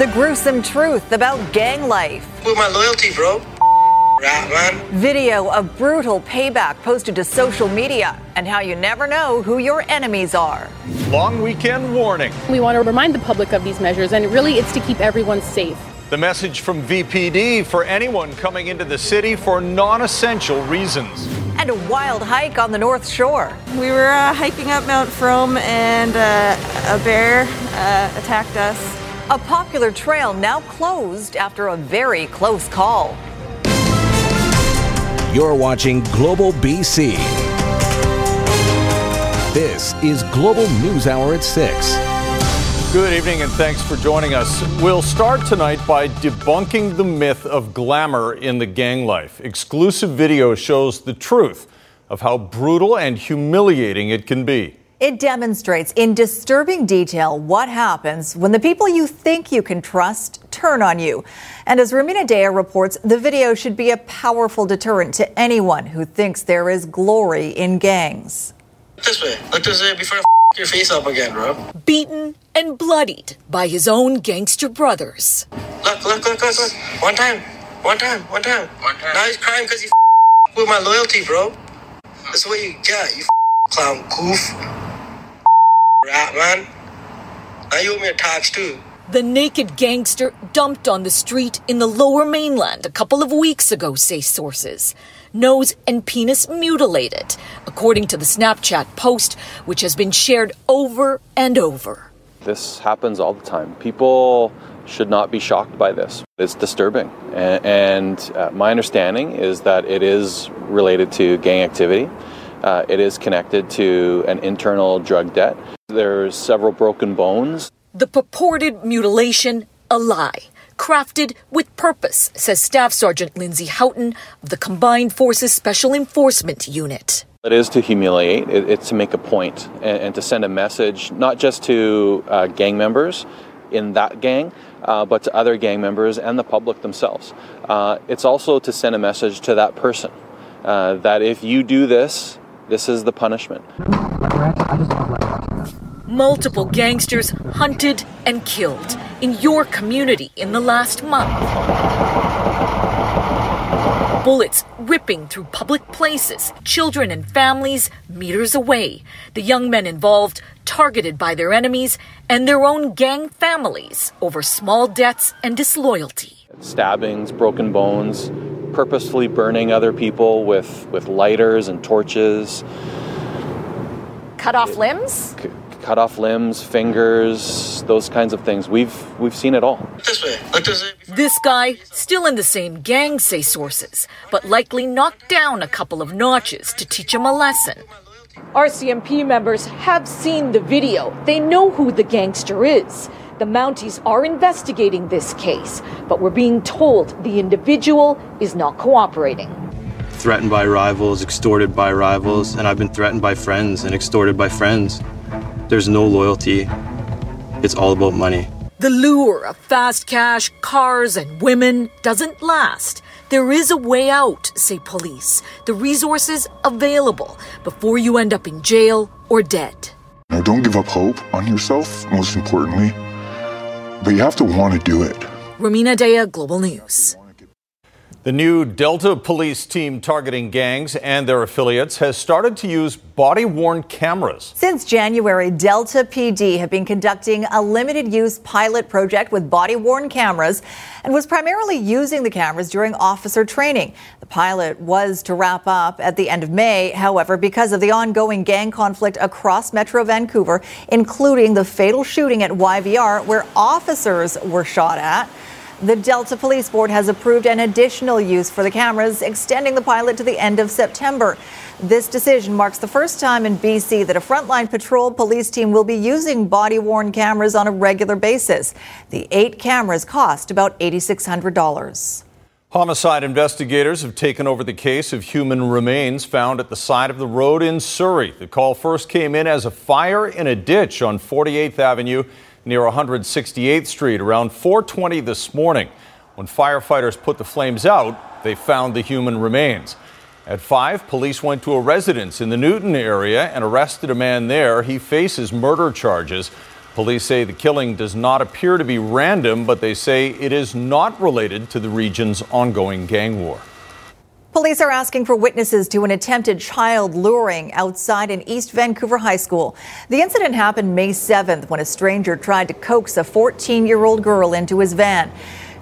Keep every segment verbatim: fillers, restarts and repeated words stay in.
The gruesome truth about gang life. With my loyalty, bro. Right, man. Video of brutal payback posted to social media and how you never know who your enemies are. Long weekend warning. We want to remind the public of these measures, and really it's to keep everyone safe. The message from V P D for anyone coming into the city for non-essential reasons. And a wild hike on the North Shore. We were uh, hiking up Mount Fromme and uh, a bear uh, attacked us. A popular trail now closed after a very close call. You're watching Global B C. This is Global News Hour at six. Good evening and thanks for joining us. We'll start tonight by debunking the myth of glamour in the gang life. Exclusive video shows the truth of how brutal and humiliating it can be. It demonstrates in disturbing detail what happens when the people you think you can trust turn on you. And as Romina Dea reports, the video should be a powerful deterrent to anyone who thinks there is glory in gangs. Look this way. Look this way before I f- your face up again, bro. Beaten and bloodied by his own gangster brothers. Look, look, look, look, look. One time. One time. One time. One time. Now he's crying because he f- with my loyalty, bro. That's what you got, you f- clown goof. Rat, man. Now you owe me a tax, too. The naked gangster dumped on the street in the Lower Mainland a couple of weeks ago, say sources. Nose and penis mutilated, according to the Snapchat post, which has been shared over and over. This happens all the time. People should not be shocked by this. It's disturbing. And, and uh, my understanding is that it is related to gang activity. Uh, it is connected to an internal drug debt. There's several broken bones. The purported mutilation, a lie, crafted with purpose, says Staff Sergeant Lindsay Houghton of the Combined Forces Special Enforcement Unit. It is to humiliate, it's to make a point, and to send a message, not just to uh, gang members in that gang, uh, but to other gang members and the public themselves. Uh, it's also to send a message to that person, uh, that if you do this, this is the punishment. I just don't like that. Multiple gangsters hunted and killed in your community in the last month. Bullets ripping through public places, children and families meters away. The young men involved targeted by their enemies and their own gang families over small debts and disloyalty. Stabbings, broken bones, purposefully burning other people with, with lighters and torches. Cut off limbs? C- Cut off limbs, fingers, those kinds of things. We've we've seen it all. This way. Look this way. This guy, still in the same gang, say sources, but likely knocked down a couple of notches to teach him a lesson. R C M P members have seen the video. They know who the gangster is. The Mounties are investigating this case, but we're being told the individual is not cooperating. Threatened by rivals, extorted by rivals, and I've been threatened by friends and extorted by friends. There's no loyalty. It's all about money. The lure of fast cash, cars, and women doesn't last. There is a way out, say police. The resources available before you end up in jail or dead. Now, don't give up hope on yourself, most importantly. But you have to want to do it. Romina Dea, Global News. The new Delta Police team targeting gangs and their affiliates has started to use body-worn cameras. Since January, Delta P D have been conducting a limited-use pilot project with body-worn cameras and was primarily using the cameras during officer training. The pilot was to wrap up at the end of May. However, because of the ongoing gang conflict across Metro Vancouver, including the fatal shooting at Y V R where officers were shot at, the Delta Police Board has approved an additional use for the cameras, extending the pilot to the end of September. This decision marks the first time in B C that a frontline patrol police team will be using body-worn cameras on a regular basis. The eight cameras cost about eight thousand six hundred dollars. Homicide investigators have taken over the case of human remains found at the side of the road in Surrey. The call first came in as a fire in a ditch on forty-eighth Avenue. Near one hundred sixty-eighth Street around four twenty this morning. When firefighters put the flames out, they found the human remains. At five, police went to a residence in the Newton area and arrested a man there. He faces murder charges. Police say the killing does not appear to be random, but they say it is not related to the region's ongoing gang war. Police are asking for witnesses to an attempted child luring outside an East Vancouver high school. The incident happened May seventh when a stranger tried to coax a fourteen-year-old girl into his van.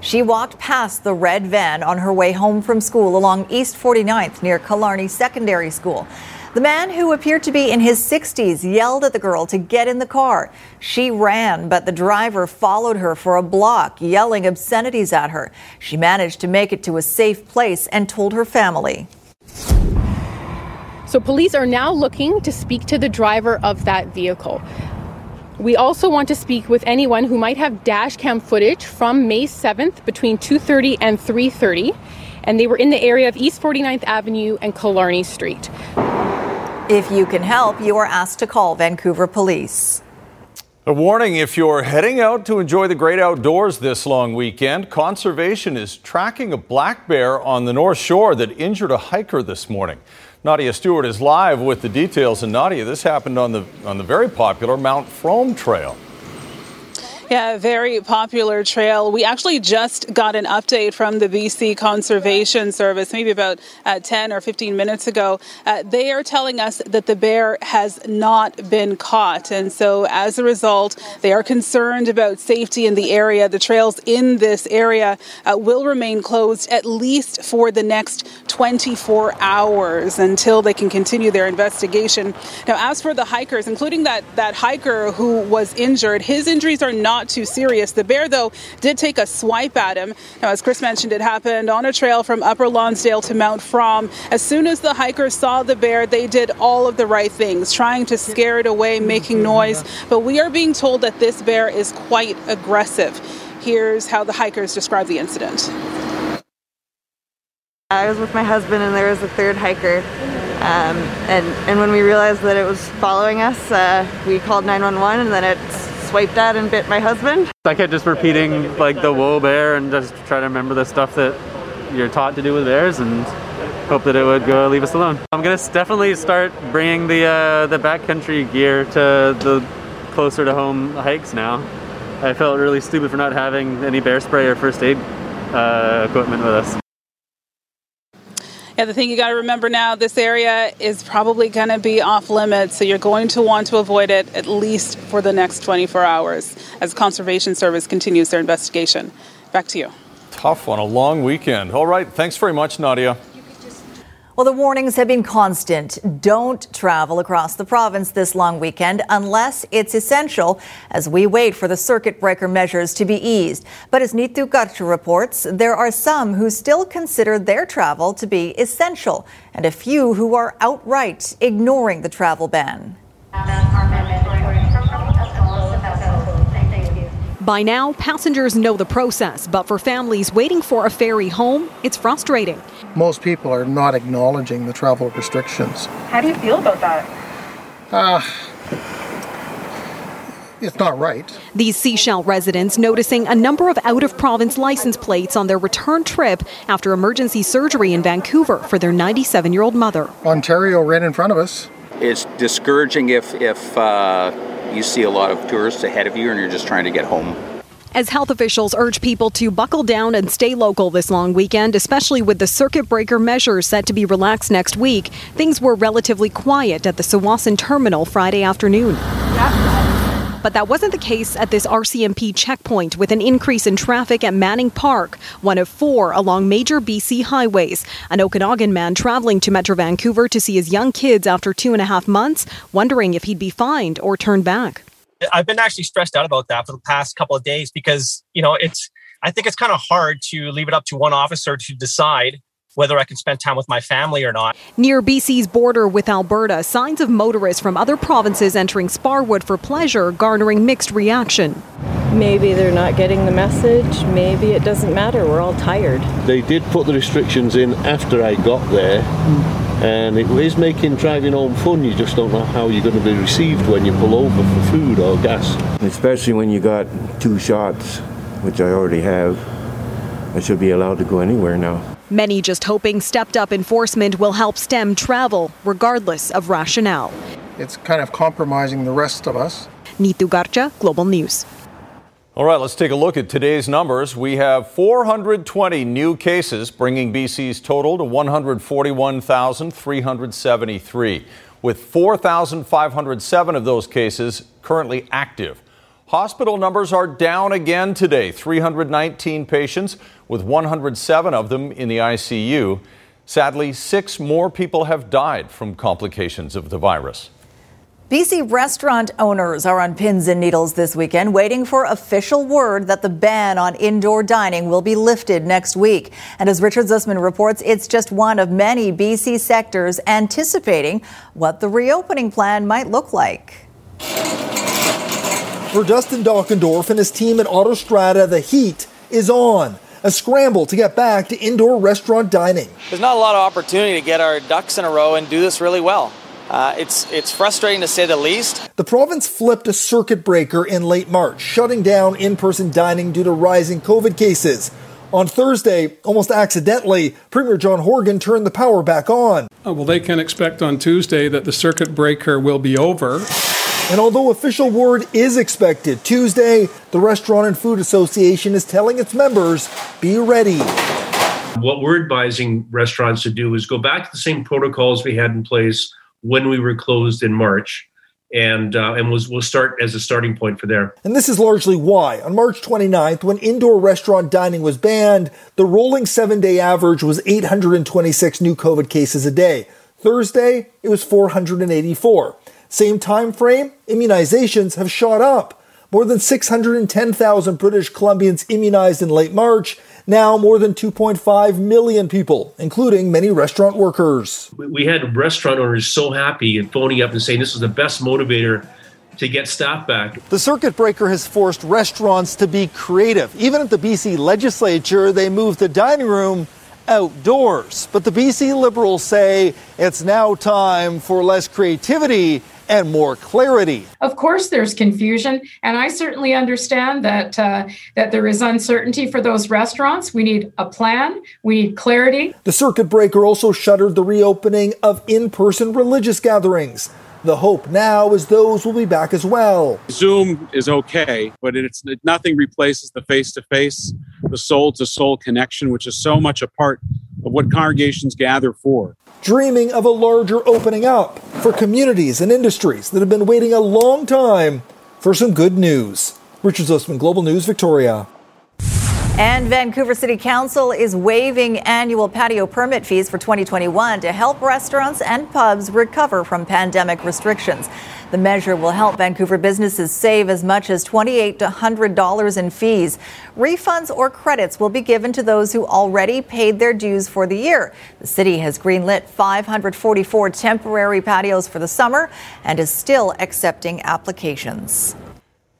She walked past the red van on her way home from school along East forty-ninth near Killarney Secondary School. The man, who appeared to be in his sixties, yelled at the girl to get in the car. She ran, but the driver followed her for a block, yelling obscenities at her. She managed to make it to a safe place and told her family. So police are now looking to speak to the driver of that vehicle. We also want to speak with anyone who might have dash cam footage from May seventh between two thirty and three thirty, and they were in the area of East forty-ninth Avenue and Killarney Street. If you can help, you are asked to call Vancouver Police. A warning if you're heading out to enjoy the great outdoors this long weekend. Conservation is tracking a black bear on the North Shore that injured a hiker this morning. Nadia Stewart is live with the details. And Nadia, this happened on the on the very popular Mount Fromme trail. Yeah, very popular trail. We actually just got an update from the B C Conservation Service, maybe about uh, ten or fifteen minutes ago. Uh, they are telling us that the bear has not been caught. And so as a result, they are concerned about safety in the area. The trails in this area uh, will remain closed at least for the next twenty-four hours until they can continue their investigation. Now, as for the hikers, including that, that hiker who was injured, his injuries are not Not too serious. The bear, though, did take a swipe at him. Now, as Chris mentioned, it happened on a trail from Upper Lonsdale to Mount Fromme. As soon as the hikers saw the bear, they did all of the right things, trying to scare it away, making noise. But we are being told that this bear is quite aggressive. Here's how the hikers describe the incident. I was with my husband, and there was a third hiker. Um, and, and when we realized that it was following us, uh, we called nine one one, and then it's swiped at and bit my husband. I kept just repeating like the whoa bear and just try to remember the stuff that you're taught to do with bears and hope that it would go leave us alone. I'm gonna definitely start bringing the uh, the backcountry gear to the closer to home hikes now. I felt really stupid for not having any bear spray or first aid uh, equipment with us. Yeah, the thing you got to remember now, this area is probably going to be off limits, so you're going to want to avoid it at least for the next twenty-four hours as Conservation Service continues their investigation. Back to you. Tough on a long weekend. All right. Thanks very much, Nadia. Well, the warnings have been constant. Don't travel across the province this long weekend unless it's essential as we wait for the circuit breaker measures to be eased. But as Neetu Garcha reports, there are some who still consider their travel to be essential and a few who are outright ignoring the travel ban. By now, passengers know the process, but for families waiting for a ferry home, it's frustrating. Most people are not acknowledging the travel restrictions. How do you feel about that? Uh, it's not right. These Seashell residents noticing a number of out-of-province license plates on their return trip after emergency surgery in Vancouver for their ninety-seven-year-old mother. Ontario right in front of us. It's discouraging if... if uh you see a lot of tourists ahead of you and you're just trying to get home. As health officials urge people to buckle down and stay local this long weekend, especially with the circuit breaker measures set to be relaxed next week, things were relatively quiet at the Sawasan terminal Friday afternoon. Yeah. But that wasn't the case at this R C M P checkpoint, with an increase in traffic at Manning Park, one of four along major B C highways. An Okanagan man traveling to Metro Vancouver to see his young kids after two and a half months, wondering if he'd be fined or turned back. I've been actually stressed out about that for the past couple of days because, you know, it's I think it's kind of hard to leave it up to one officer to decide whether I can spend time with my family or not. Near B C's border with Alberta, signs of motorists from other provinces entering Sparwood for pleasure garnering mixed reaction. Maybe they're not getting the message. Maybe it doesn't matter. We're all tired. They did put the restrictions in after I got there. Mm. And it is making driving home fun. You just don't know how you're going to be received when you pull over for food or gas. Especially when you got two shots, which I already have. I should be allowed to go anywhere now. Many just hoping stepped-up enforcement will help stem travel, regardless of rationale. It's kind of compromising the rest of us. Neetu Garcha, Global News. All right, let's take a look at today's numbers. We have four hundred twenty new cases, bringing B C's total to one hundred forty-one thousand three hundred seventy-three, with four thousand five hundred seven of those cases currently active. Hospital numbers are down again today, three hundred nineteen patients, with one hundred seven of them in the I C U. Sadly, six more people have died from complications of the virus. B C restaurant owners are on pins and needles this weekend, waiting for official word that the ban on indoor dining will be lifted next week. And as Richard Zussman reports, it's just one of many B C sectors anticipating what the reopening plan might look like. For Dustin Dockendorf and his team at Autostrada, the heat is on. A scramble to get back to indoor restaurant dining. There's not a lot of opportunity to get our ducks in a row and do this really well. Uh, it's it's frustrating to say the least. The province flipped a circuit breaker in late March, shutting down in-person dining due to rising COVID cases. On Thursday, almost accidentally, Premier John Horgan turned the power back on. Oh, well, they can expect on Tuesday that the circuit breaker will be over. And although official word is expected Tuesday, the Restaurant and Food Association is telling its members, be ready. What we're advising restaurants to do is go back to the same protocols we had in place when we were closed in March, and uh, and we'll, we'll start as a starting point for there. And this is largely why, on March twenty-ninth, when indoor restaurant dining was banned, the rolling seven-day average was eight hundred twenty-six new COVID cases a day. Thursday, it was four hundred eighty-four. Same time frame, immunizations have shot up. More than six hundred ten thousand British Columbians immunized in late March. Now more than two point five million people, including many restaurant workers. We had restaurant owners so happy and phoning up and saying this was the best motivator to get staff back. The circuit breaker has forced restaurants to be creative. Even at the B C legislature, they moved the dining room outdoors. But the B C Liberals say it's now time for less creativity and more clarity. Of course, there's confusion, and I certainly understand that uh, that there is uncertainty for those restaurants. We need a plan. We need clarity. The circuit breaker also shuttered the reopening of in-person religious gatherings. The hope now is those will be back as well. Zoom is okay, but it's it, nothing replaces the face-to-face, the soul-to-soul connection, which is so much a part of what congregations gather for. Dreaming of a larger opening up for communities and industries that have been waiting a long time for some good news. Richard Zussman, Global News, Victoria. And Vancouver City Council is waiving annual patio permit fees for twenty twenty-one to help restaurants and pubs recover from pandemic restrictions. The measure will help Vancouver businesses save as much as twenty-eight hundred dollars in fees. Refunds or credits will be given to those who already paid their dues for the year. The city has greenlit five hundred forty-four temporary patios for the summer and is still accepting applications.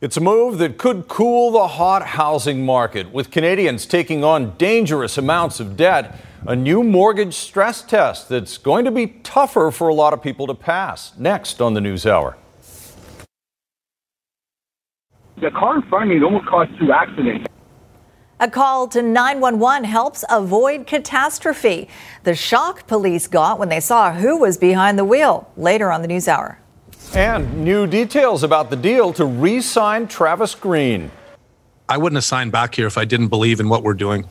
It's a move that could cool the hot housing market. With Canadians taking on dangerous amounts of debt, a new mortgage stress test that's going to be tougher for a lot of people to pass. Next on the News Hour. The car in front of me almost caused two accidents. A call to nine one one helps avoid catastrophe. The shock police got when they saw who was behind the wheel. Later on the News Hour. And new details about the deal to re-sign Travis Green. I wouldn't have signed back here if I didn't believe in what we're doing.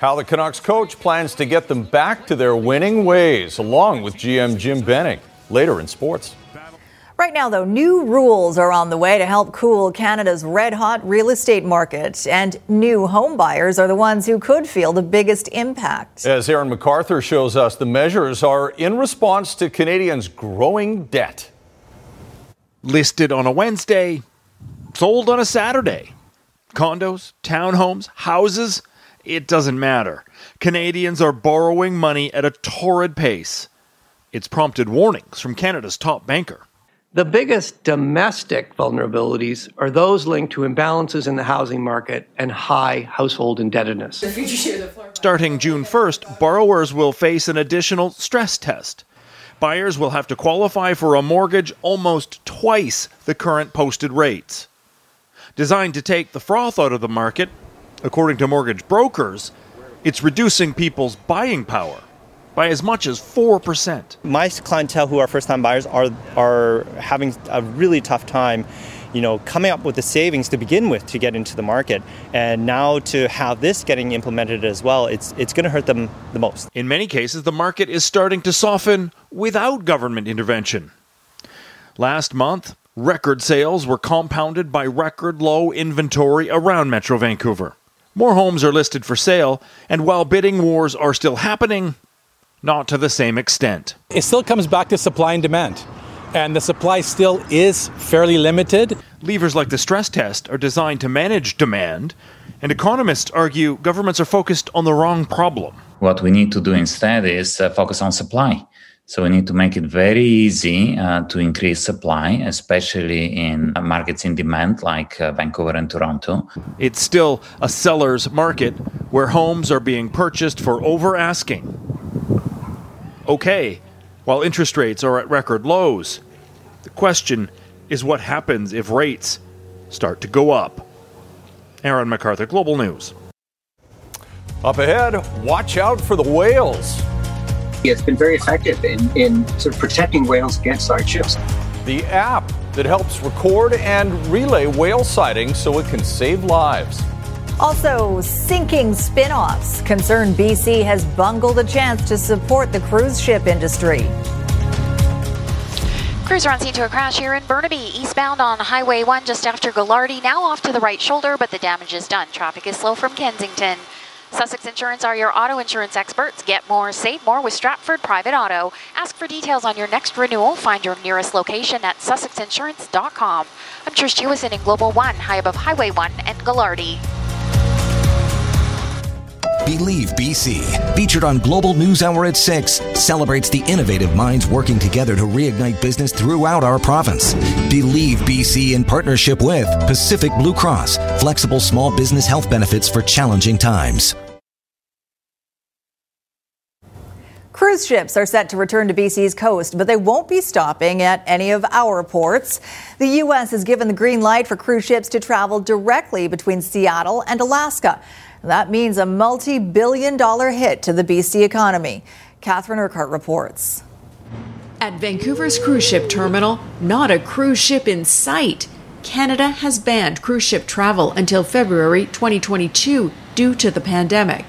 How the Canucks coach plans to get them back to their winning ways, along with G M Jim Benning. Later in sports. Right now, though, new rules are on the way to help cool Canada's red-hot real estate market. And new home buyers are the ones who could feel the biggest impact. As Aaron MacArthur shows us, the measures are in response to Canadians' growing debt. Listed on a Wednesday, sold on a Saturday. Condos, townhomes, houses, it doesn't matter. Canadians are borrowing money at a torrid pace. It's prompted warnings from Canada's top banker. The biggest domestic vulnerabilities are those linked to imbalances in the housing market and high household indebtedness. Starting June first, borrowers will face an additional stress test. Buyers will have to qualify for a mortgage almost twice the current posted rates. Designed to take the froth out of the market, according to mortgage brokers, it's reducing people's buying power by as much as four percent. My clientele who are first-time buyers are, are having a really tough time you know, coming up with the savings to begin with to get into the market. And now to have this getting implemented as well, it's it's going to hurt them the most. In many cases, the market is starting to soften without government intervention. Last month, record sales were compounded by record low inventory around Metro Vancouver. More homes are listed for sale, and while bidding wars are still happening, not to the same extent. It still comes back to supply and demand, and the supply still is fairly limited. Levers like the stress test are designed to manage demand, and economists argue governments are focused on the wrong problem. What we need to do instead is uh, focus on supply. So we need to make it very easy uh, to increase supply, especially in uh, markets in demand like uh, Vancouver and Toronto. It's still a seller's market where homes are being purchased for over-asking. Okay, while interest rates are at record lows, the question is what happens if rates start to go up. Aaron MacArthur, Global News. Up ahead, watch out for the whales. It's been very effective in, in sort of protecting whales against our ships. The app that helps record and relay whale sightings so it can save lives. Also, sinking spin-offs. Concerned B C has bungled a chance to support the cruise ship industry. Cruiser on scene to a crash here in Burnaby, eastbound on Highway one just after Ghilardi, now off to the right shoulder, but the damage is done. Traffic is slow from Kensington. Sussex Insurance are your auto insurance experts. Get more, save more with Stratford Private Auto. Ask for details on your next renewal. Find your nearest location at sussex insurance dot com. I'm Trish Jewison in Global one, high above Highway one and Ghilardi. Believe B C, featured on Global News Hour at six, celebrates the innovative minds working together to reignite business throughout our province. Believe B C in partnership with Pacific Blue Cross, flexible small business health benefits for challenging times. Cruise ships are set to return to B C's coast, but they won't be stopping at any of our ports. The U S has given the green light for cruise ships to travel directly between Seattle and Alaska. That means a multi-billion dollar hit to the B C economy. Catherine Urquhart reports. At Vancouver's cruise ship terminal, not a cruise ship in sight. Canada has banned cruise ship travel until February twenty twenty-two due to the pandemic.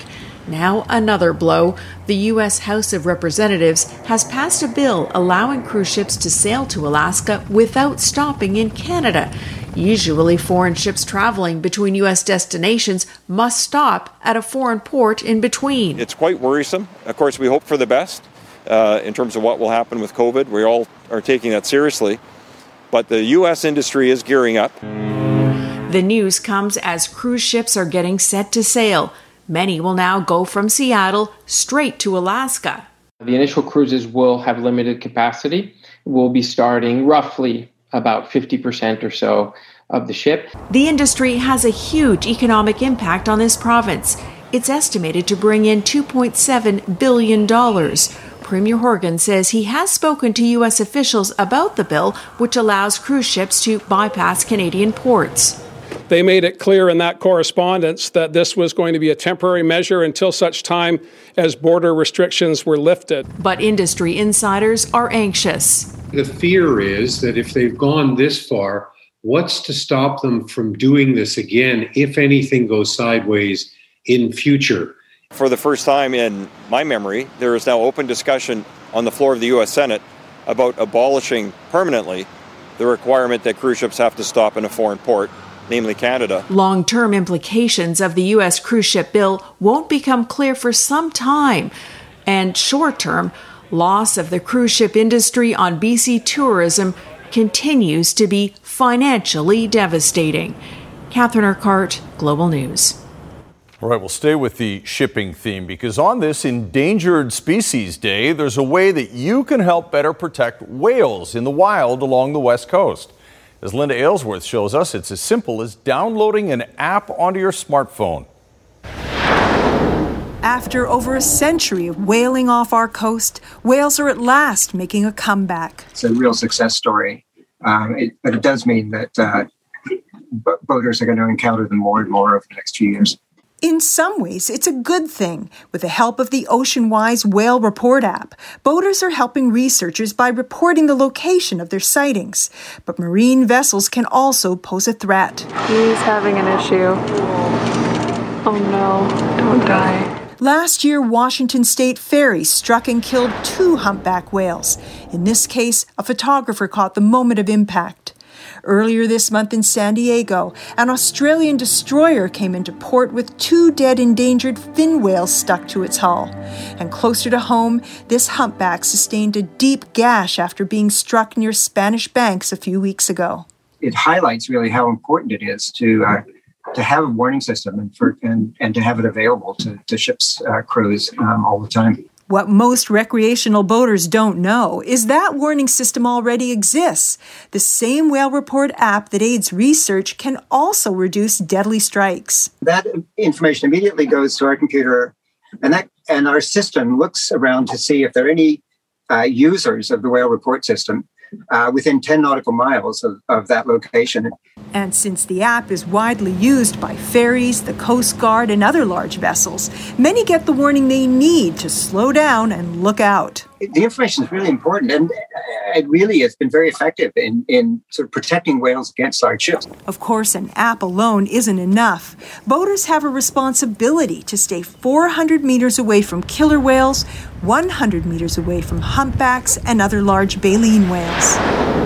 Now another blow. The U S House of Representatives has passed a bill allowing cruise ships to sail to Alaska without stopping in Canada. Usually, foreign ships traveling between U S destinations must stop at a foreign port in between. It's quite worrisome. Of course, we hope for the best uh, in terms of what will happen with COVID. We all are taking that seriously. But the U S industry is gearing up. The news comes as cruise ships are getting set to sail. Many will now go from Seattle straight to Alaska. The initial cruises will have limited capacity. We'll be starting roughly about fifty percent or so of the ship. The industry has a huge economic impact on this province. It's estimated to bring in two point seven billion dollars. Premier Horgan says he has spoken to U S officials about the bill, which allows cruise ships to bypass Canadian ports. They made it clear in that correspondence that this was going to be a temporary measure until such time as border restrictions were lifted. But industry insiders are anxious. The fear is that if they've gone this far, what's to stop them from doing this again if anything goes sideways in future? For the first time in my memory, there is now open discussion on the floor of the U S Senate about abolishing permanently the requirement that cruise ships have to stop in a foreign port, namely Canada. Long-term implications of the U S cruise ship bill won't become clear for some time, and short-term, loss of the cruise ship industry on B C tourism continues to be financially devastating. Catherine Urquhart, Global News. All right, we'll stay with the shipping theme, because on this Endangered Species Day, there's a way that you can help better protect whales in the wild along the West Coast. As Linda Aylesworth shows us, it's as simple as downloading an app onto your smartphone. After over a century of whaling off our coast, whales are at last making a comeback. It's a real success story, um, it, but it does mean that uh, boaters are going to encounter them more and more over the next few years. In some ways, it's a good thing. With the help of the Ocean-Wise Whale Report app, boaters are helping researchers by reporting the location of their sightings. But marine vessels can also pose a threat. He's having an issue. Oh no, don't die. Last year, Washington State ferry struck and killed two humpback whales. In this case, a photographer caught the moment of impact. Earlier this month in San Diego, an Australian destroyer came into port with two dead endangered fin whales stuck to its hull. And closer to home, this humpback sustained a deep gash after being struck near Spanish Banks a few weeks ago. It highlights really how important it is to... Uh, to have a warning system and for, and, and to have it available to, to ships' uh, crews um, all the time. What most recreational boaters don't know is that warning system already exists. The same Whale Report app that aids research can also reduce deadly strikes. That information immediately goes to our computer, and that and our system looks around to see if there are any uh, users of the Whale Report system Uh, within ten nautical miles of, of that location. And since the app is widely used by ferries, the Coast Guard, and other large vessels, many get the warning they need to slow down and look out. The information is really important, and it really has been very effective in, in sort of protecting whales against large ships. Of course, an app alone isn't enough. Boaters have a responsibility to stay four hundred meters away from killer whales, one hundred meters away from humpbacks and other large baleen whales.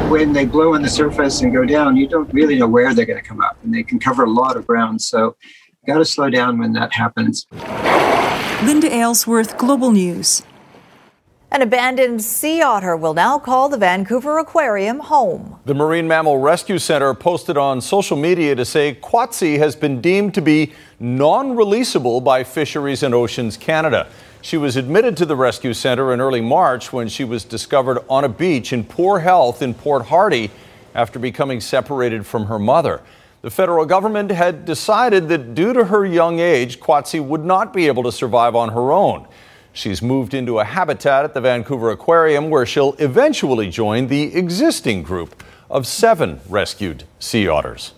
When they blow on the surface and go down, you don't really know where they're going to come up, and they can cover a lot of ground, so you've got to slow down when that happens. Linda Aylesworth, Global News. An abandoned sea otter will now call the Vancouver Aquarium home. The Marine Mammal Rescue Center posted on social media to say Quatsi has been deemed to be non-releasable by Fisheries and Oceans Canada. She was admitted to the rescue center in early March when she was discovered on a beach in poor health in Port Hardy after becoming separated from her mother. The federal government had decided that due to her young age, Quatsi would not be able to survive on her own. She's moved into a habitat at the Vancouver Aquarium where she'll eventually join the existing group of seven rescued sea otters.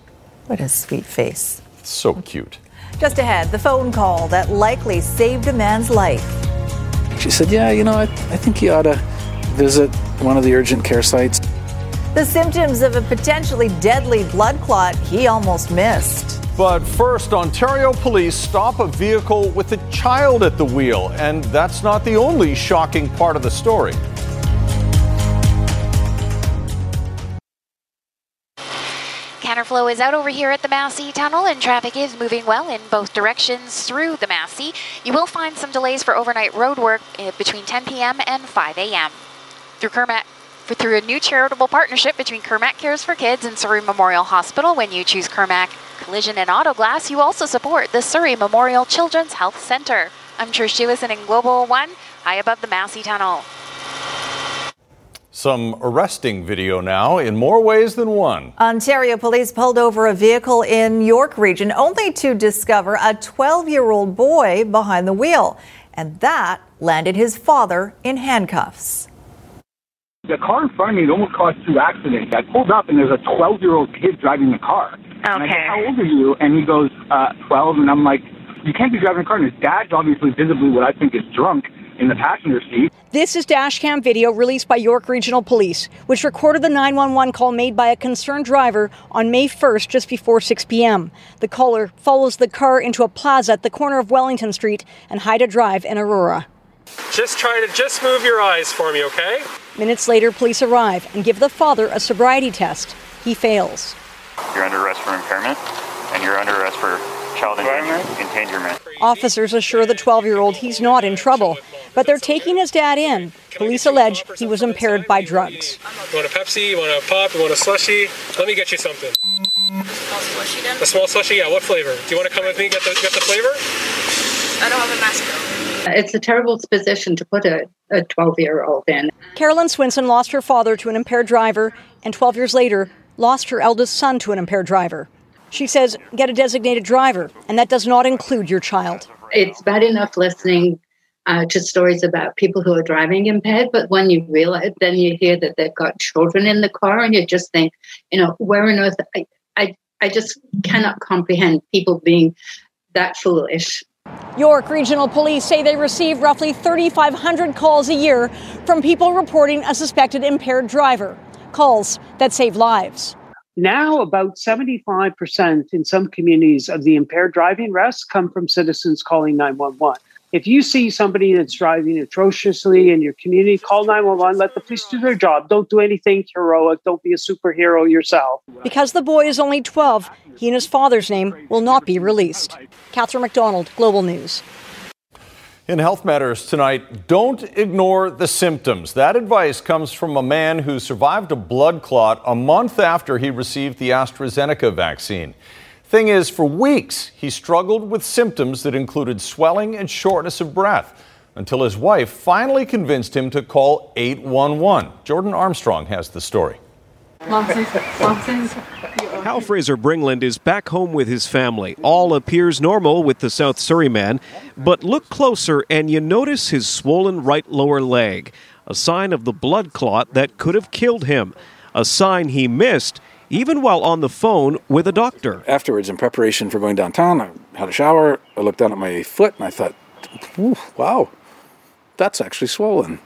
What a sweet face. So cute. Just ahead, the phone call that likely saved a man's life. She said, yeah, you know, I, I think you ought to visit one of the urgent care sites. The symptoms of a potentially deadly blood clot he almost missed. But first, Ontario police stop a vehicle with a child at the wheel. And that's not the only shocking part of the story. Counterflow is out over here at the Massey Tunnel, and traffic is moving well in both directions through the Massey. You will find some delays for overnight road work between ten p.m. and five a.m. Through Kermac, through a new charitable partnership between Kermac Cares for Kids and Surrey Memorial Hospital, when you choose Kermac Collision and Auto Glass, you also support the Surrey Memorial Children's Health Centre. I'm Trish Jewison in Global One, high above the Massey Tunnel. Some arresting video now in more ways than one. Ontario police pulled over a vehicle in York Region only to discover a twelve-year-old boy behind the wheel. And that landed his father in handcuffs. The car in front of me almost caused two accidents. I pulled up and there's a twelve-year-old kid driving the car. Okay. And I said, how old are you? And he goes, uh, twelve. And I'm like, you can't be driving a car. And his dad's obviously visibly what I think is drunk in the passenger seat. This is dash cam video released by York Regional Police, which recorded the nine one one call made by a concerned driver on May first, just before six p.m. The caller follows the car into a plaza at the corner of Wellington Street and Haida Drive in Aurora. Just try to just move your eyes for me, okay? Minutes later, police arrive and give the father a sobriety test. He fails. You're under arrest for impairment, and you're under arrest for child endangerment. Officers assure the twelve-year-old he's not in trouble, but they're taking his dad in. Police allege he was impaired by drugs. You want a Pepsi? You want a pop? You want a slushie? Let me get you something. A small slushie then? A small slushie, yeah. What flavor? Do you want to come with me and get the, get the flavor? I don't have a mask though. It's a terrible position to put a, a twelve-year-old in. Carolyn Swinson lost her father to an impaired driver and twelve years later lost her eldest son to an impaired driver. She says, get a designated driver, and that does not include your child. It's bad enough listening uh, to stories about people who are driving impaired, but when you realize, then you hear that they've got children in the car, and you just think, you know, where on earth, I, I, I just cannot comprehend people being that foolish. York Regional Police say they receive roughly thirty-five hundred calls a year from people reporting a suspected impaired driver, calls that save lives. Now, about seventy-five percent in some communities of the impaired driving arrests come from citizens calling nine one one. If you see somebody that's driving atrociously in your community, call nine one one, let the police do their job. Don't do anything heroic. Don't be a superhero yourself. Because the boy is only twelve, he and his father's name will not be released. Catherine MacDonald, Global News. In Health Matters tonight, don't ignore the symptoms. That advice comes from a man who survived a blood clot a month after he received the AstraZeneca vaccine. Thing is, for weeks, he struggled with symptoms that included swelling and shortness of breath until his wife finally convinced him to call eight one one. Jordan Armstrong has the story. Nonsense. Nonsense. Hal Fraser-Bringland is back home with his family. All appears normal with the South Surrey man, but look closer and you notice his swollen right lower leg, a sign of the blood clot that could have killed him, a sign he missed even while on the phone with a doctor. Afterwards, in preparation for going downtown, I had a shower, I looked down at my foot and I thought, wow, that's actually swollen.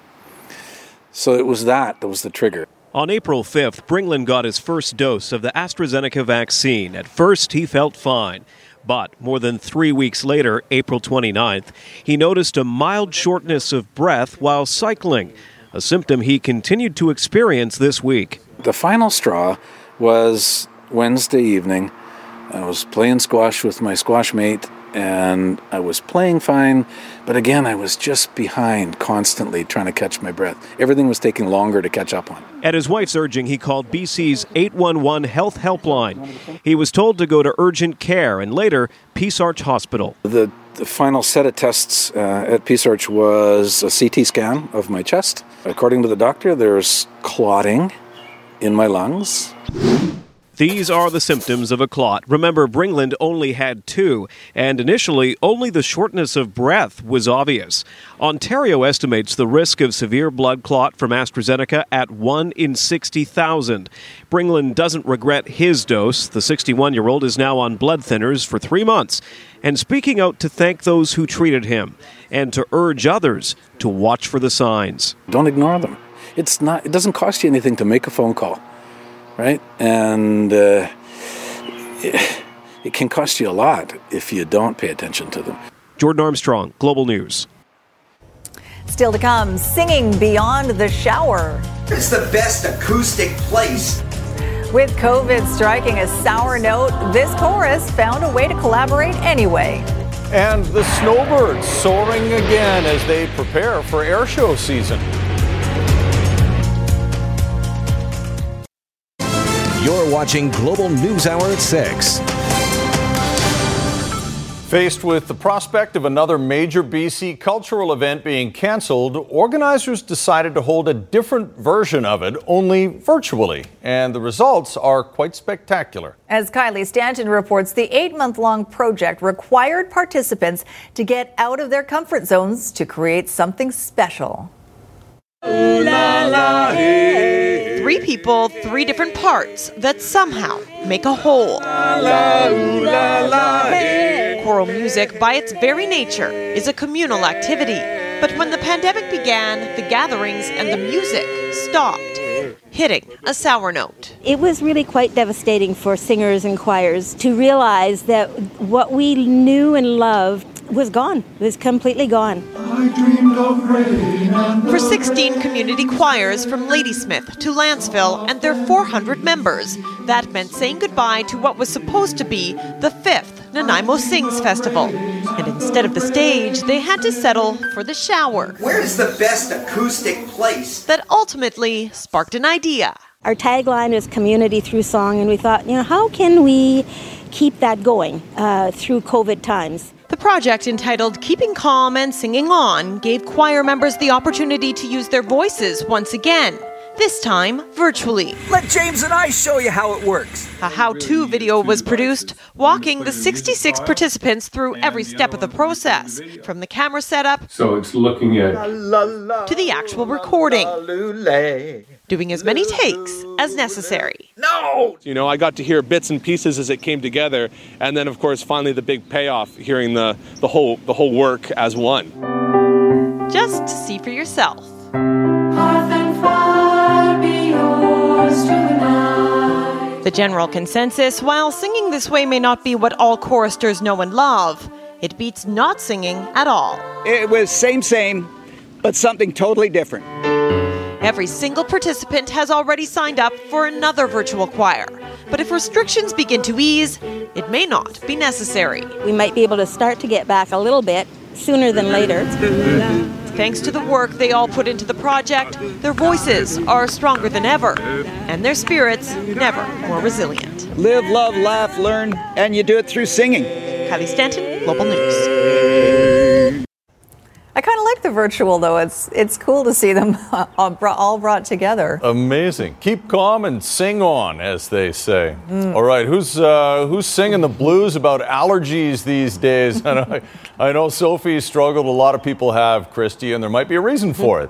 So it was that that was the trigger. On April fifth, Bringland got his first dose of the AstraZeneca vaccine. At first, he felt fine. But more than three weeks later, April twenty-ninth, he noticed a mild shortness of breath while cycling, a symptom he continued to experience this week. The final straw was Wednesday evening. I was playing squash with my squash mate, and I was playing fine, but again, I was just behind constantly trying to catch my breath. Everything was taking longer to catch up on. At his wife's urging, he called B C's eight one one Health Helpline. He was told to go to urgent care and later Peace Arch Hospital. The, the final set of tests uh, at Peace Arch was a C T scan of my chest. According to the doctor, there's clotting in my lungs. These are the symptoms of a clot. Remember, Bringland only had two, and initially only the shortness of breath was obvious. Ontario estimates the risk of severe blood clot from AstraZeneca at one in sixty thousand. Bringland doesn't regret his dose. The sixty-one-year-old is now on blood thinners for three months and speaking out to thank those who treated him and to urge others to watch for the signs. Don't ignore them. It's not. It doesn't cost you anything to make a phone call. Right? And uh, it, it can cost you a lot if you don't pay attention to them. Jordan Armstrong, Global News. Still to come, singing beyond the shower. It's the best acoustic place. With COVID striking a sour note, this chorus found a way to collaborate anyway. And the snowbirds soaring again as they prepare for air show season. You're watching Global News Hour at six. Faced with the prospect of another major B C cultural event being cancelled, organizers decided to hold a different version of it, only virtually. And the results are quite spectacular. As Kylie Stanton reports, the eight-month-long project required participants to get out of their comfort zones to create something special. Ooh, la, la, hey. Three people, three different parts that somehow make a whole. Choral music, by its very nature, is a communal activity. But when the pandemic began, the gatherings and the music stopped, hitting a sour note. It was really quite devastating for singers and choirs to realize that what we knew and loved was gone, was completely gone. I dreamed of rain and for sixteen community choirs from Ladysmith to Lanceville and their four hundred members, that meant saying goodbye to what was supposed to be the fifth Nanaimo Sings Festival. And instead of the stage, they had to settle for the shower. Where's the best acoustic place? That ultimately sparked an idea. Our tagline is community through song, and we thought, you know, how can we keep that going uh, through COVID times? The project, entitled Keeping Calm and Singing On, gave choir members the opportunity to use their voices once again this time virtually. Let James and I show you how it works. A how-to video was produced, walking the sixty-six participants through every step of the process, from the camera setup so it's looking at to the actual recording, doing as many takes as necessary. No! You know, I got to hear bits and pieces as it came together, and then, of course, finally the big payoff, hearing the, the, whole, the whole work as one. Just to see for yourself. The general consensus, while singing this way may not be what all choristers know and love, it beats not singing at all. It was same, same, but something totally different. Every single participant has already signed up for another virtual choir. But if restrictions begin to ease, it may not be necessary. We might be able to start to get back a little bit sooner than later. Thanks to the work they all put into the project, their voices are stronger than ever, and their spirits never more resilient. Live, love, laugh, learn, and you do it through singing. Kylie Stanton, Global News. I kind of like the virtual, though. It's it's cool to see them all brought together. Amazing. Keep calm and sing on, as they say. Mm. All right, who's uh, who's singing the blues about allergies these days? And I, I know Sophie struggled. A lot of people have, Christy, and there might be a reason for it.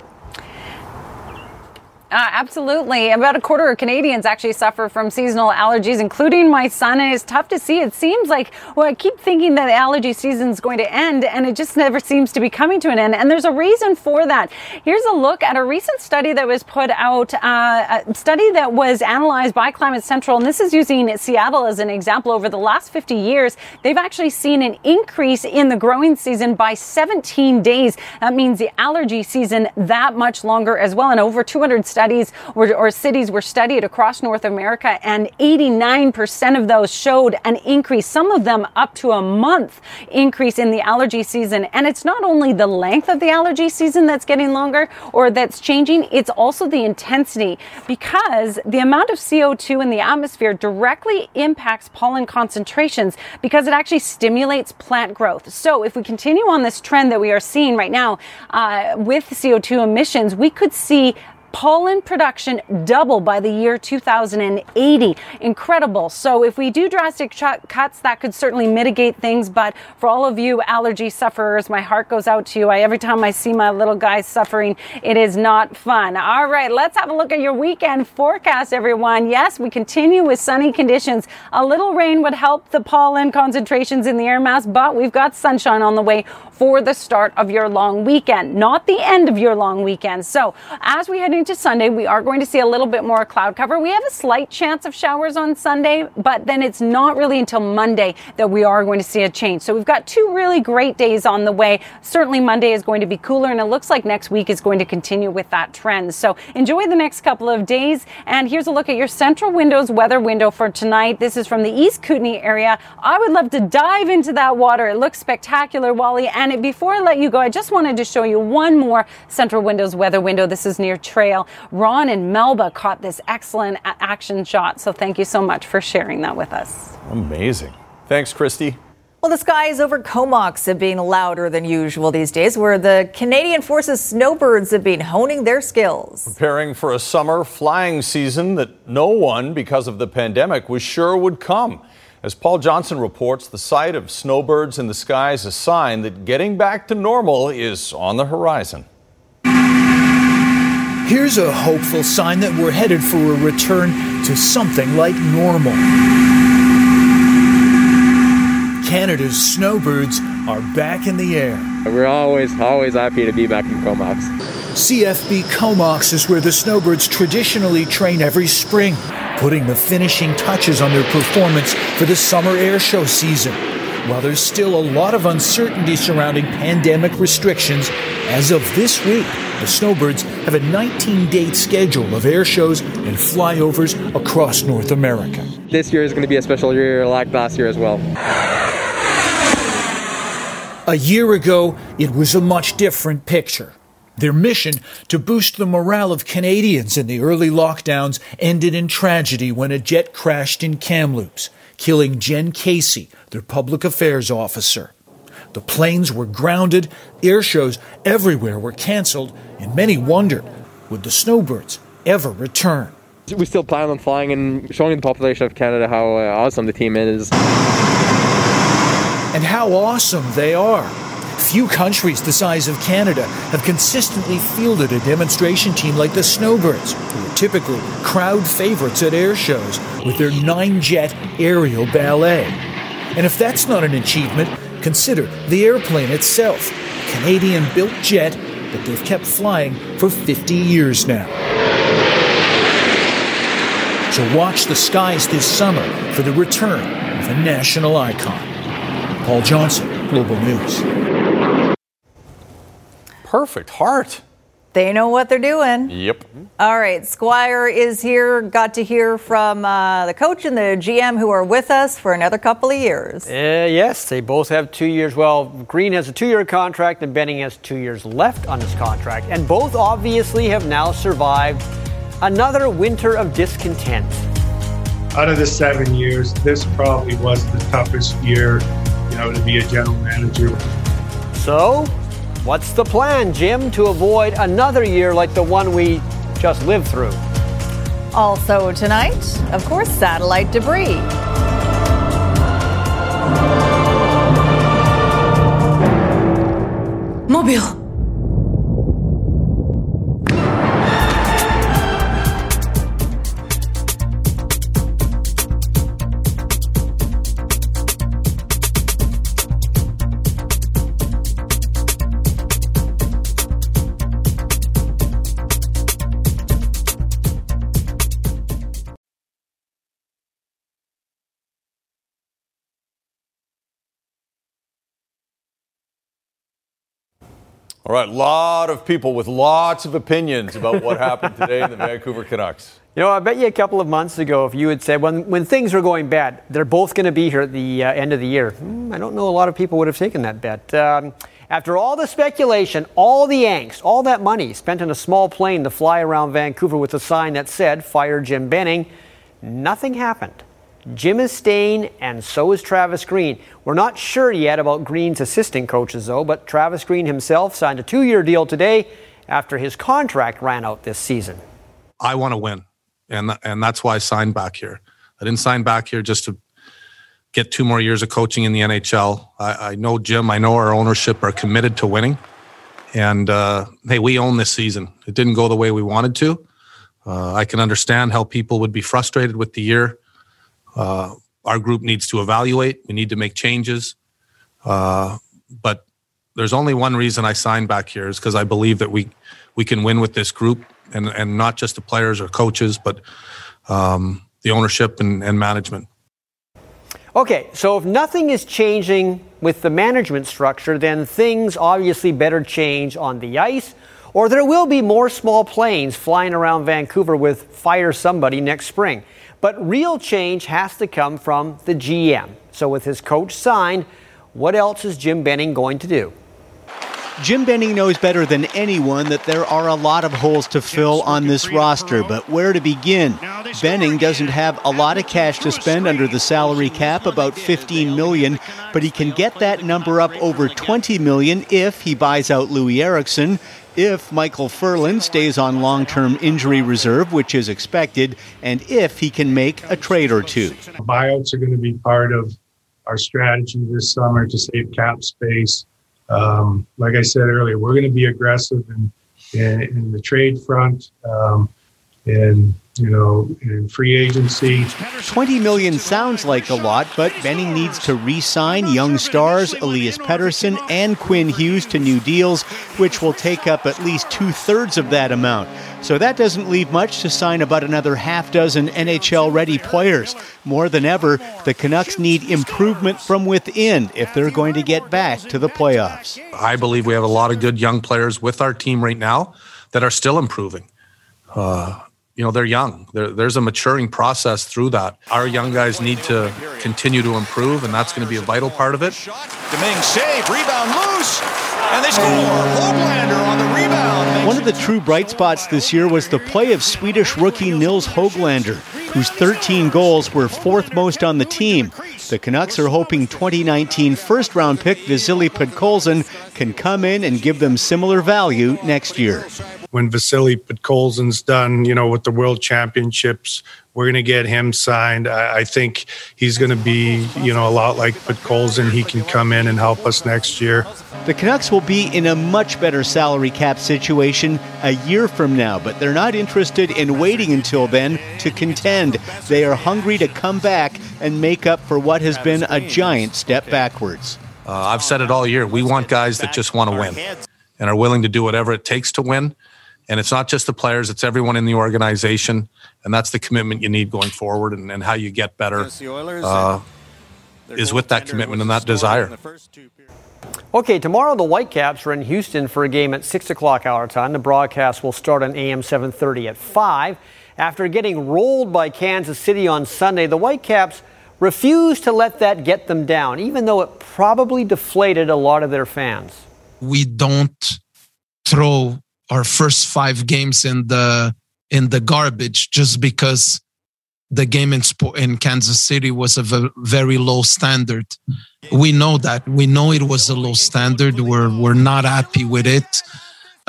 Uh, absolutely. About a quarter of Canadians actually suffer from seasonal allergies, including my son, and it's tough to see. It seems like, well, I keep thinking that the allergy season's going to end, and it just never seems to be coming to an end, and there's a reason for that. Here's a look at a recent study that was put out, uh, a study that was analyzed by Climate Central, and this is using Seattle as an example. Over the last fifty years, they've actually seen an increase in the growing season by seventeen days. That means the allergy season that much longer as well, and over two hundred studies Studies or, or cities were studied across North America, and eighty-nine percent of those showed an increase, some of them up to a month increase in the allergy season. And it's not only the length of the allergy season that's getting longer or that's changing, it's also the intensity, because the amount of C O two in the atmosphere directly impacts pollen concentrations because it actually stimulates plant growth. So if we continue on this trend that we are seeing right now uh, with C O two emissions, we could see pollen production double by the year two thousand eighty. Incredible. So if we do drastic ch- cuts, that could certainly mitigate things. But for all of you allergy sufferers, my heart goes out to you. I, every time I see my little guy suffering, it is not fun. All right, let's have a look at your weekend forecast, everyone. Yes, we continue with sunny conditions. A little rain would help the pollen concentrations in the air mass, but we've got sunshine on the way for the start of your long weekend, not the end of your long weekend. So as we head into to Sunday, we are going to see a little bit more cloud cover. We have a slight chance of showers on Sunday, but then it's not really until Monday that we are going to see a change. So we've got two really great days on the way. Certainly Monday is going to be cooler, and it looks like next week is going to continue with that trend. So enjoy the next couple of days. And here's a look at your central window's weather window for tonight. This is from the East Kootenay area. I would love to dive into that water. It looks spectacular, Wally. And it, before I let you go, I just wanted to show you one more central window's weather window. This is near Trail. Ron and Melba caught this excellent action shot. So thank you so much for sharing that with us. Amazing. Thanks, Christy. Well, the skies over Comox have been louder than usual these days, where the Canadian Forces snowbirds have been honing their skills. Preparing for a summer flying season that no one, because of the pandemic, was sure would come. As Paul Johnson reports, the sight of snowbirds in the sky is a sign that getting back to normal is on the horizon. Here's a hopeful sign that we're headed for a return to something like normal. Canada's snowbirds are back in the air. We're always, always happy to be back in Comox. C F B Comox is where the snowbirds traditionally train every spring, putting the finishing touches on their performance for the summer air show season. While there's still a lot of uncertainty surrounding pandemic restrictions, as of this week, the snowbirds have a nineteen-date schedule of air shows and flyovers across North America. This year is going to be a special year, like last year as well. A year ago, it was a much different picture. Their mission to boost the morale of Canadians in the early lockdowns ended in tragedy when a jet crashed in Kamloops, killing Jen Casey, their public affairs officer. The planes were grounded, air shows everywhere were canceled, and many wondered, would the snowbirds ever return. We still plan on flying and showing the population of Canada how uh, awesome the team is. And how awesome they are. Few countries the size of Canada have consistently fielded a demonstration team like the Snowbirds, who are typically crowd favorites at air shows with their nine-jet aerial ballet. And if that's not an achievement, consider the airplane itself, a Canadian-built jet that they've kept flying for fifty years now. So watch the skies this summer for the return of a national icon. Paul Johnson, Global News. Perfect heart. They know what they're doing. Yep. All right, Squire is here. Got to hear from uh, the coach and the G M who are with us for another couple of years. Uh, yes, they both have two years. Well, Green has a two-year contract and Benning has two years left on his contract. And both obviously have now survived another winter of discontent. Out of the seven years, this probably was the toughest year, you know, to be a general manager. So, what's the plan, Jim, to avoid another year like the one we just lived through? Also tonight, of course, satellite debris. Mobile. All right, a lot of people with lots of opinions about what happened today in the Vancouver Canucks. You know, I bet you a couple of months ago, if you had said, when when things were going bad, they're both going to be here at the uh, end of the year. Mm, I don't know a lot of people would have taken that bet. Um, after all the speculation, all the angst, all that money spent on a small plane to fly around Vancouver with a sign that said, "Fire Jim Benning," nothing happened. Jim is staying, and so is Travis Green. We're not sure yet about Green's assistant coaches, though, but Travis Green himself signed a two-year deal today after his contract ran out this season. I want to win, and th- and that's why I signed back here. I didn't sign back here just to get two more years of coaching in the N H L. I, I know Jim, I know our ownership are committed to winning, and uh, hey, we own this season. It didn't go the way we wanted to. Uh, I can understand how people would be frustrated with the year. Uh, our group needs to evaluate. We need to make changes. Uh, but there's only one reason I signed back here is because I believe that we we can win with this group, and, and not just the players or coaches, but um, the ownership and, and management. Okay, so if nothing is changing with the management structure, then things obviously better change on the ice, or there will be more small planes flying around Vancouver with "fire somebody" next spring. But real change has to come from the G M. So with his coach signed, what else is Jim Benning going to do? Jim Benning knows better than anyone that there are a lot of holes to fill on this roster, but where to begin? Benning doesn't have a lot of cash to spend under the salary cap, about fifteen million dollars, but he can get that number up over twenty million dollars if he buys out Louis Eriksson. If Michael Furlan stays on long-term injury reserve, which is expected, and if he can make a trade or two. Buyouts are going to be part of our strategy this summer to save cap space. Um, like I said earlier, we're going to be aggressive in, in, in the trade front, um, and, you know, in free agency. twenty million dollars sounds like a lot, but Benning needs to re-sign young stars Elias Pettersson and Quinn Hughes to new deals, which will take up at least two-thirds of that amount. So that doesn't leave much to sign about another half dozen N H L-ready players. More than ever, the Canucks need improvement from within if they're going to get back to the playoffs. I believe we have a lot of good young players with our team right now that are still improving. Uh, you know, they're young. There, there's a maturing process through that. Our young guys need to continue to improve, and that's going to be a vital part of it. Domingue save, rebound loose, and they score. Hoaglander on the rebound. One of the true bright spots this year was the play of Swedish rookie Nils Hoaglander, whose thirteen goals were fourth most on the team. The Canucks are hoping twenty nineteen first-round pick Vasily Podkolzin can come in and give them similar value next year. when Vasily Podkolzin's done, you know, with the World Championships, we're going to get him signed. I, I think he's going to be, you know, a lot like Podkolzin. He can come in and help us next year. The Canucks will be in a much better salary cap situation a year from now, but they're not interested in waiting until then to contend. They are hungry to come back and make up for what has been a giant step backwards. Uh, I've said it all year. We want guys that just want to win and are willing to do whatever it takes to win. And it's not just the players, it's everyone in the organization. And that's the commitment you need going forward, and, and how you get better uh, is with that commitment and that desire. Okay, tomorrow the Whitecaps are in Houston for a game at six o'clock our time. The broadcast will start on A M seven thirty at five. After getting rolled by Kansas City on Sunday, the Whitecaps refused to let that get them down, even though it probably deflated a lot of their fans. We don't throw our first five games in the in the garbage just because the game in Sp- in Kansas City was a v- very low standard. We know that. We know it was a low standard. We're we're not happy with it.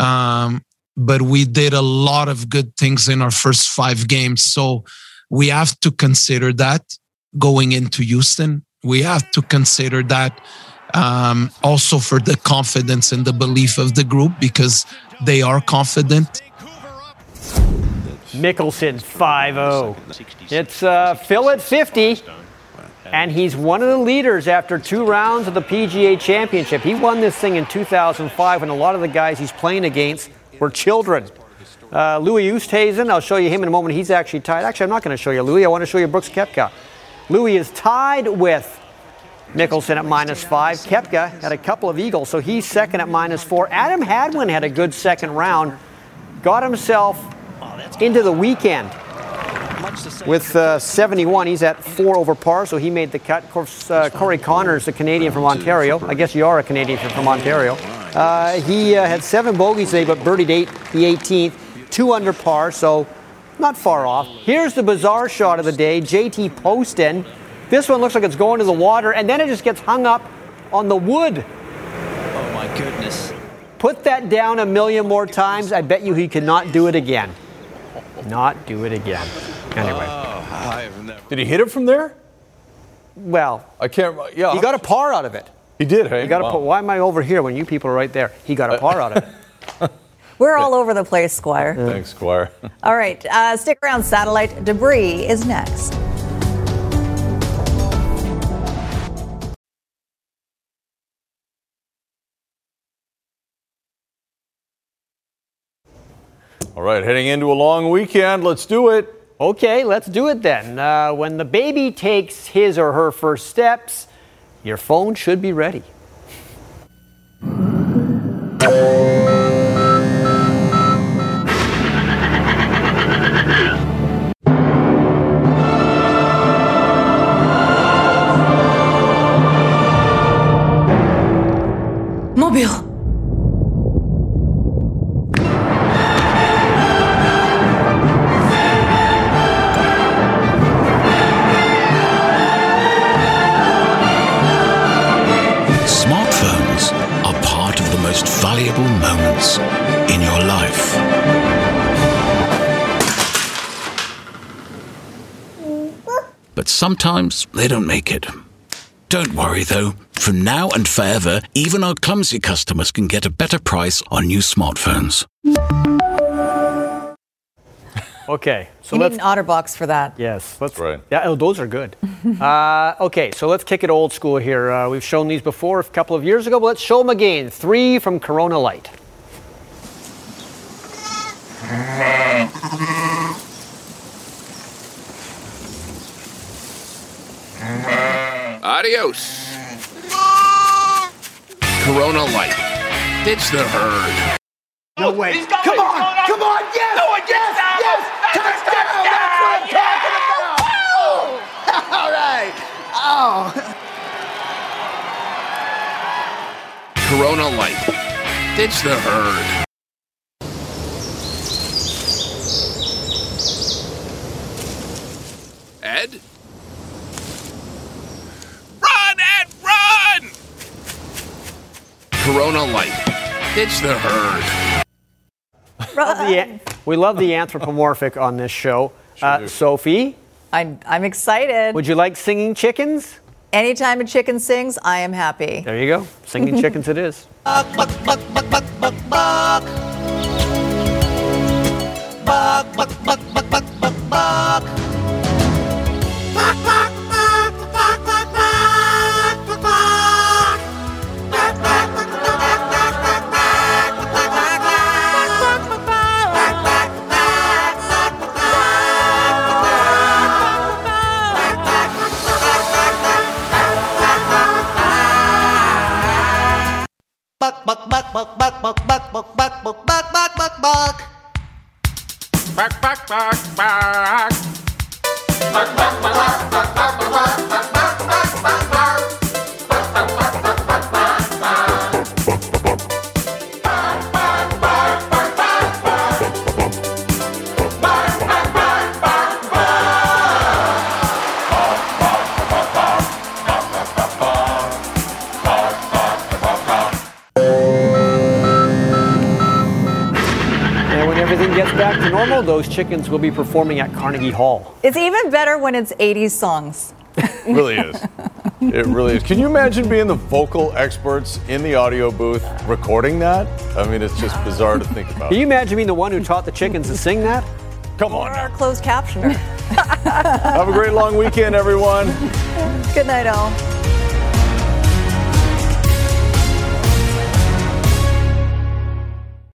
Um, but we did a lot of good things in our first five games. So we have to consider that going into Houston. We have to consider that um, also for the confidence and the belief of the group, because they are confident. Mickelson, five oh. It's uh, Phil at fifty, and he's one of the leaders after two rounds of the P G A Championship. He won this thing in two thousand five when a lot of the guys he's playing against were children. Uh, Louis Oosthuizen, I'll show you him in a moment. He's actually tied. Actually, I'm not going to show you Louis. I want to show you Brooks Koepka. Louis is tied with Mickelson at minus five. Koepka had a couple of eagles, so he's second at minus four. Adam Hadwin had a good second round, got himself into the weekend with uh, seventy-one. He's at four over par, so he made the cut. Of course, uh, Corey Connors, the Canadian from Ontario. I guess you are a Canadian from Ontario. Uh, he uh, had seven bogeys today, but birdied eight, the eighteenth. Two under par, so not far off. Here's the bizarre shot of the day, J T Poston. This one looks like it's going to the water, and then it just gets hung up on the wood. Oh, my goodness. Put that down a million more times. I bet you he could not do it again. Not do it again. Anyway. Oh, never... Did he hit it from there? Well, I can't. Yeah, he got a par out of it. He did, hey? He got wow. a par. Why am I over here when you people are right there? He got a par out of it. We're all over the place, Squire. Yeah. Thanks, Squire. All right, uh, stick around. Satellite Debris is next. All right, heading into a long weekend. Let's do it. Okay, let's do it then. Uh, when the baby takes his or her first steps, your phone should be ready. Mobile. Moments in your life. But sometimes they don't make it. Don't worry though, from now and forever, even our clumsy customers can get a better price on new smartphones. Okay, so you let's. You need an OtterBox for that. Yes, let's. Right. Yeah, oh, those are good. uh, okay, so let's kick it old school here. Uh, we've shown these before a couple of years ago, but let's show them again. Three from Corona Light. Adios. Corona Light. Ditch the herd. No way. He's got Come it. on. He's got Come on. Yes. No, yes. Yes. yes. Touchdown. Touchdown. That's what I'm talking about. Oh. All right. Oh. Corona Light. Ditch the herd. Ed? Run, Ed, run! Corona Light. Ditch the herd. love the, we love the anthropomorphic on this show. Sure uh, Sophie? I'm I'm excited. Would you like singing chickens? Anytime a chicken sings, I am happy. There you go. Singing chickens it is. Buck, buck, buck, buck, buck, buck, buck. Buck, buck, buck, buck, buck, buck, buck. Buck, buck, buck, buck, buck, buck, buck. Buck, buck, buck, buck, buck, buck, those chickens will be performing at Carnegie Hall. It's even better when it's eighties songs. It really is. It really is. Can you imagine being the vocal experts in the audio booth recording that? I mean, it's just bizarre to think about. Can you imagine being the one who taught the chickens to sing that? Come on. Or our closed captioner. Have a great long weekend, everyone. Good night, all.